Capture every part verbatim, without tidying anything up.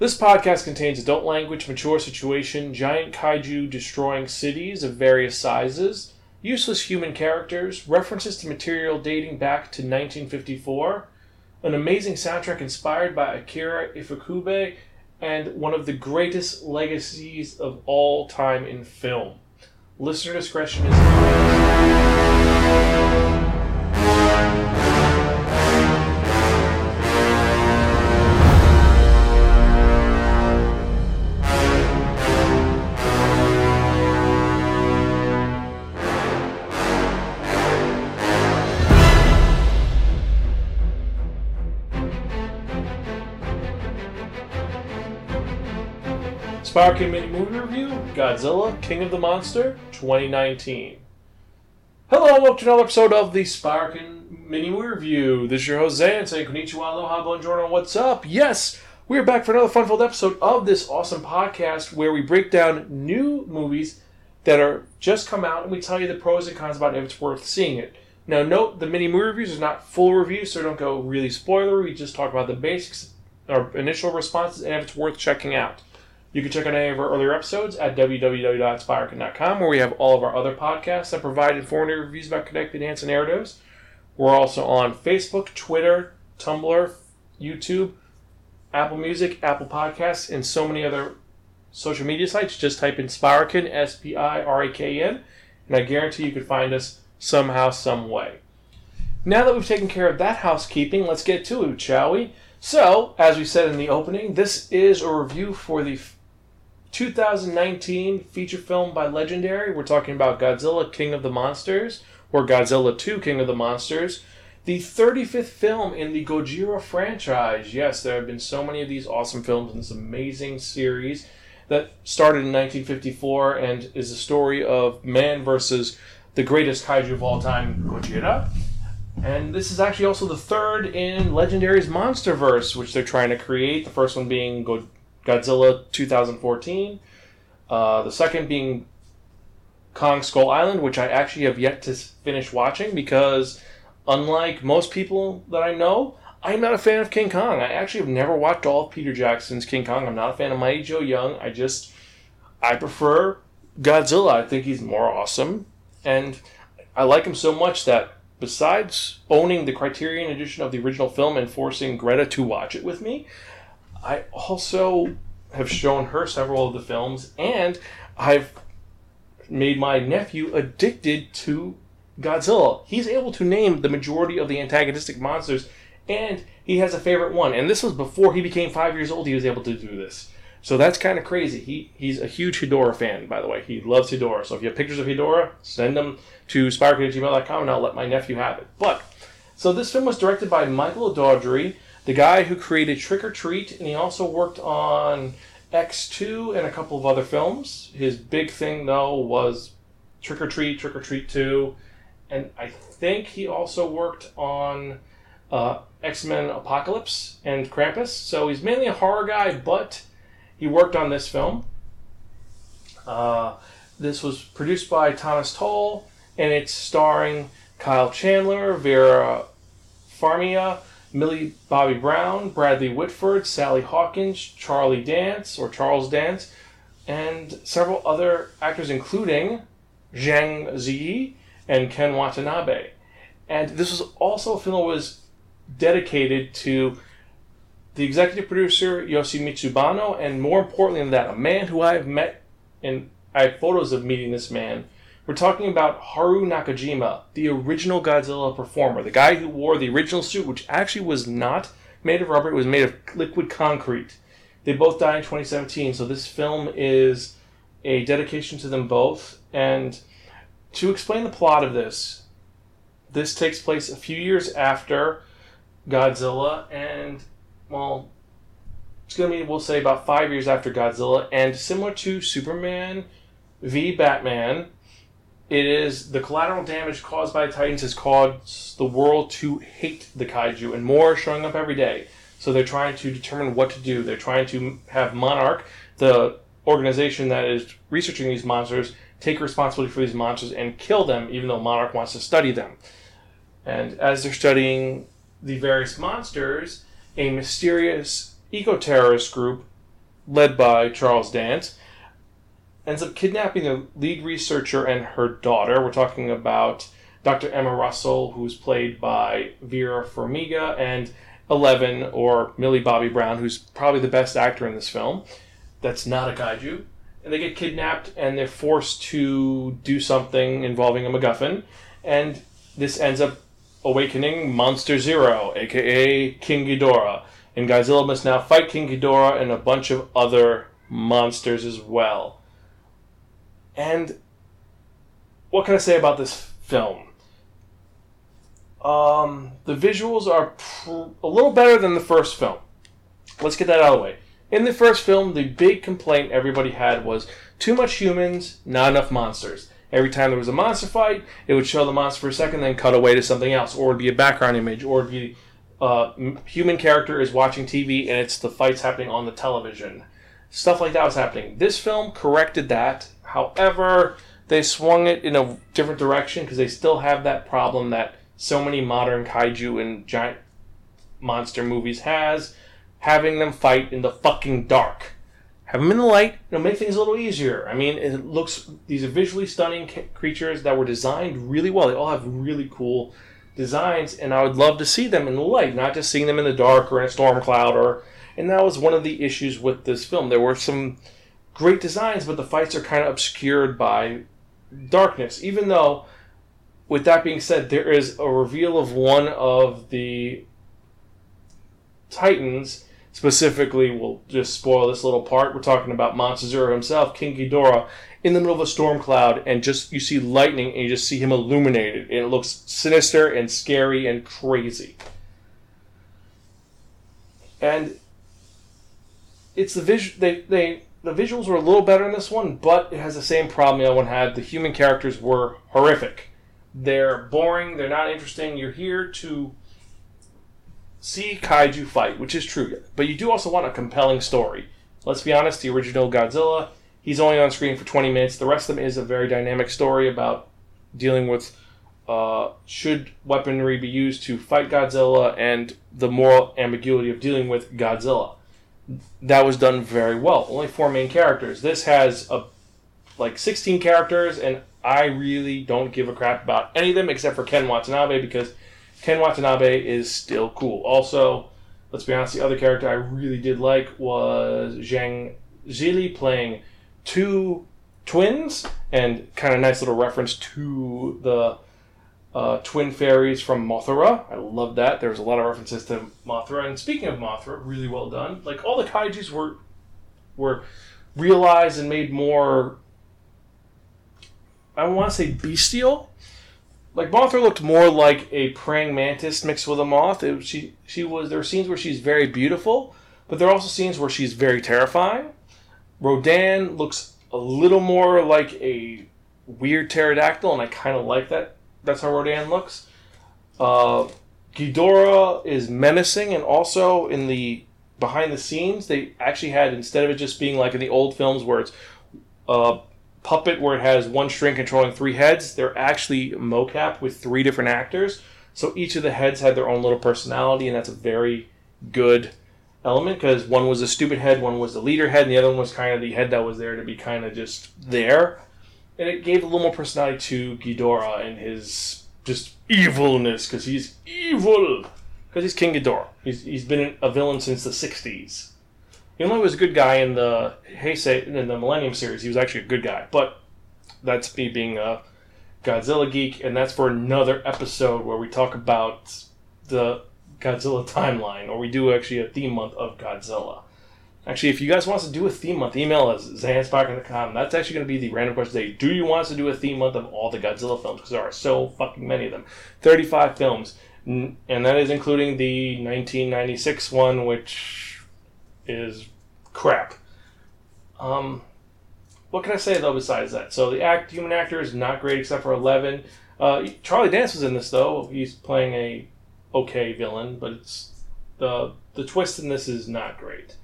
This podcast contains adult language, mature situation, giant kaiju destroying cities of various sizes, useless human characters, references to material dating back to nineteen fifty-four, an amazing soundtrack inspired by Akira Ifukube, and one of the greatest legacies of all time in film. Listener discretion is advised. Sparking Mini Movie Review, Godzilla, King of the Monster, twenty nineteen. Hello, welcome to another episode of the Sparking Mini Movie Review. This is your host, Zan, saying konnichiwa, aloha, bonjour, what's up? Yes, we are back for another fun-filled episode of this awesome podcast where we break down new movies that are just come out and we tell you the pros and cons about if it's worth seeing it. Now, note, the Mini Movie Reviews are not full reviews, so don't go really spoilery. We just talk about the basics, our initial responses, and if it's worth checking out. You can check out any of our earlier episodes at w w w dot spirekin dot com, where we have all of our other podcasts that provide informative reviews about connected enhanced narratives. We're also on Facebook, Twitter, Tumblr, YouTube, Apple Music, Apple Podcasts, and so many other social media sites. Just type in Spirekin, S P I R A K N, and I guarantee you can find us somehow, some way. Now that we've taken care of that housekeeping, let's get to it, shall we? So, as we said in the opening, this is a review for the two thousand nineteen feature film by Legendary. We're talking about Godzilla, King of the Monsters, or Godzilla two, King of the Monsters, the thirty-fifth film in the Gojira franchise. Yes, there have been so many of these awesome films in this amazing series that started in nineteen fifty-four and is the story of man versus the greatest kaiju of all time, Gojira. And this is actually also the third in Legendary's MonsterVerse, which they're trying to create. The first one being Go- Godzilla twenty fourteen. Uh, the second being Kong Skull Island, which I actually have yet to finish watching because, unlike most people that I know, I'm not a fan of King Kong. I actually have never watched all of Peter Jackson's King Kong. I'm not a fan of Mighty Joe Young. I just, I prefer Godzilla. I think he's more awesome. And I like him so much that, besides owning the Criterion edition of the original film and forcing Greta to watch it with me, I also have shown her several of the films, and I've made my nephew addicted to Godzilla. He's able to name the majority of the antagonistic monsters, and he has a favorite one. And this was before he became five years old he was able to do this. So that's kind of crazy. He He's a huge Hedora fan, by the way. He loves Hedora. So if you have pictures of Hedora, send them to spirekin at gmail dot com and I'll let my nephew have it. But, so this film was directed by Michael O'Dowdry, the guy who created Trick or Treat, and he also worked on X two and a couple of other films. His big thing, though, was Trick or Treat, Trick or Treat two, and I think he also worked on uh, X-Men Apocalypse and Krampus. So he's mainly a horror guy, but he worked on this film. Uh, this was produced by Thomas Toll, and it's starring Kyle Chandler, Vera Farmiga, Millie Bobby Brown, Bradley Whitford, Sally Hawkins, Charlie Dance, or Charles Dance, and several other actors, including Zhang Ziyi and Ken Watanabe. And this was also a film that was dedicated to the executive producer, Yoshi Mitsubano, and more importantly than that, a man who I've met, and I have photos of meeting this man. We're talking about Haru Nakajima, the original Godzilla performer, the guy who wore the original suit, which actually was not made of rubber, it was made of liquid concrete. They both died in twenty seventeen, so this film is a dedication to them both. And to explain the plot of this, this takes place a few years after Godzilla, and well, it's going to be, we'll say, about five years after Godzilla, and similar to Superman v Batman, it is the collateral damage caused by Titans has caused the world to hate the kaiju, and more are showing up every day. So they're trying to determine what to do. They're trying to have Monarch, the organization that is researching these monsters, take responsibility for these monsters and kill them, even though Monarch wants to study them. And as they're studying the various monsters, a mysterious eco-terrorist group led by Charles Dance, ends up kidnapping the lead researcher and her daughter. We're talking about Doctor Emma Russell, who's played by Vera Farmiga, and Eleven, or Millie Bobby Brown, who's probably the best actor in this film. That's not a kaiju. And they get kidnapped, and they're forced to do something involving a MacGuffin. And this ends up awakening Monster Zero, a k a. King Ghidorah. And Godzilla must now fight King Ghidorah and a bunch of other monsters as well. And what can I say about this film? Um, the visuals are pr- a little better than the first film. Let's get that out of the way. In the first film, the big complaint everybody had was too much humans, not enough monsters. Every time there was a monster fight, it would show the monster for a second, then cut away to something else, or it would be a background image, or it would be a uh, human character is watching T V and it's the fights happening on the television. Stuff like that was happening. This film corrected that. However, they swung it in a different direction because they still have that problem that so many modern kaiju and giant monster movies has, having them fight in the fucking dark. Have them in the light, it'll make things a little easier. I mean, it looks, these are visually stunning creatures that were designed really well. They all have really cool designs, and I would love to see them in the light, not just seeing them in the dark or in a storm cloud. Or, and that was one of the issues with this film. There were some great designs, but the fights are kind of obscured by darkness, even though, with that being said, there is a reveal of one of the Titans. Specifically, we'll just spoil this little part. We're talking about Monster Zero himself, King Ghidorah, in the middle of a storm cloud, and just you see lightning, and you just see him illuminated, and it looks sinister and scary and crazy. And it's the visual. They they. The visuals were a little better in this one, but it has the same problem the other one had. The human characters were horrific. They're boring. They're not interesting. You're here to see kaiju fight, which is true. But you do also want a compelling story. Let's be honest, the original Godzilla, he's only on screen for twenty minutes. The rest of them is a very dynamic story about dealing with uh, should weaponry be used to fight Godzilla and the moral ambiguity of dealing with Godzilla. That was done very well. Only four main characters. This has a, like sixteen characters, and I really don't give a crap about any of them except for Ken Watanabe, because Ken Watanabe is still cool. Also, let's be honest, the other character I really did like was Zhang Ziyi playing two twins, and kind of nice little reference to the Uh, twin fairies from Mothra. I love that. There's a lot of references to Mothra. And speaking of Mothra, really well done. Like, all the kaijus were were realized and made more, I want to say bestial. Like, Mothra looked more like a praying mantis mixed with a moth. It, she she was. There are scenes where she's very beautiful, but there are also scenes where she's very terrifying. Rodan looks a little more like a weird pterodactyl, and I kind of like that. That's how Rodan looks. Uh, Ghidorah is menacing, and also in the behind the scenes, they actually had, instead of it just being like in the old films where it's a puppet where it has one string controlling three heads, they're actually mocap with three different actors. So each of the heads had their own little personality, and that's a very good element, because one was a stupid head, one was the leader head, and the other one was kind of the head that was there to be kind of just there. And it gave a little more personality to Ghidorah and his just evilness, because he's evil. Because he's King Ghidorah. He's he's been a villain since the sixties. He only was a good guy in the Heisei, in the Millennium series. He was actually a good guy, but that's me being a Godzilla geek, and that's for another episode where we talk about the Godzilla timeline, or we do actually a theme month of Godzilla. Actually, if you guys want us to do a theme month, email us, zanspark dot com. That's actually going to be the random question today. Do you want us to do a theme month of all the Godzilla films? Because there are so fucking many of them. thirty-five films. And that is including the nineteen ninety-six one, which is crap. Um, what can I say, though, besides that? So the act, human actor is not great except for Eleven. Uh, Charlie Dance was in this, though. He's playing a okay villain, but it's the the twist in this is not great.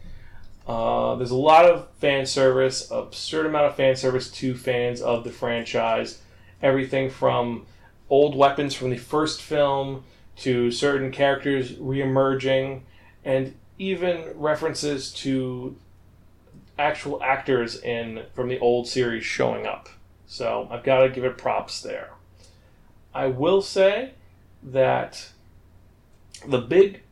Uh, there's a lot of fan service, absurd amount of fan service to fans of the franchise. Everything from old weapons from the first film to certain characters reemerging, and even references to actual actors in from the old series showing up. So I've got to give it props there. I will say that the big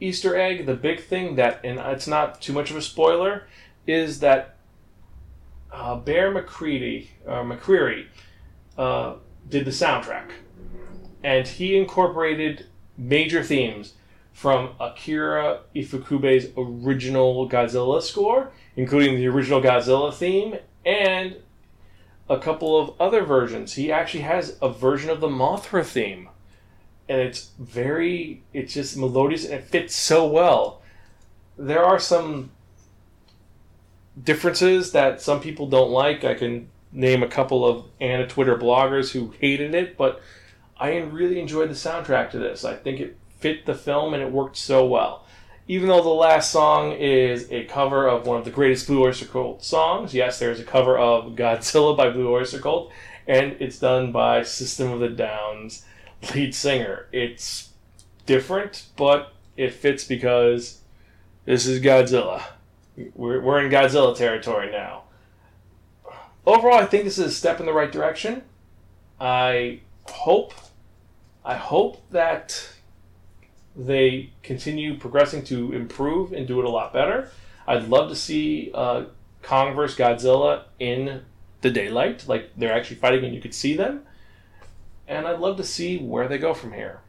Easter egg, the big thing that, and it's not too much of a spoiler, is that uh, Bear McCreary, uh, McCreary uh, did the soundtrack. And he incorporated major themes from Akira Ifukube's original Godzilla score, including the original Godzilla theme, and a couple of other versions. He actually has a version of the Mothra theme. And it's very, it's just melodious, and it fits so well. There are some differences that some people don't like. I can name a couple of Anna Twitter bloggers who hated it, but I really enjoyed the soundtrack to this. I think it fit the film, and it worked so well. Even though the last song is a cover of one of the greatest Blue Oyster Cult songs, yes, there's a cover of Godzilla by Blue Oyster Cult, and it's done by System of a Down's lead singer. It's different, but it fits because this is Godzilla. We're, we're in Godzilla territory now. Overall, I think this is a step in the right direction. I hope, I hope that they continue progressing to improve and do it a lot better. I'd love to see uh, Kong versus Godzilla in the daylight, like they're actually fighting and you could see them. And I'd love to see where they go from here.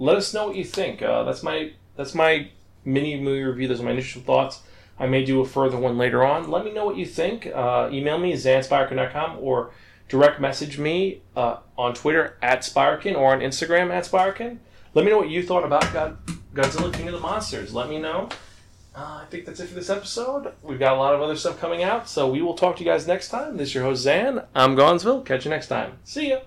Let us know what you think. Uh, that's my that's my mini movie review. Those are my initial thoughts. I may do a further one later on. Let me know what you think. Uh, email me, zan spirekin dot com, or direct message me uh, on Twitter, at Spirekin, or on Instagram, at Spirekin. Let me know what you thought about God, Godzilla King of the Monsters. Let me know. Uh, I think that's it for this episode. We've got a lot of other stuff coming out, so we will talk to you guys next time. This is your host, Zan. I'm Gonzville. Catch you next time. See ya.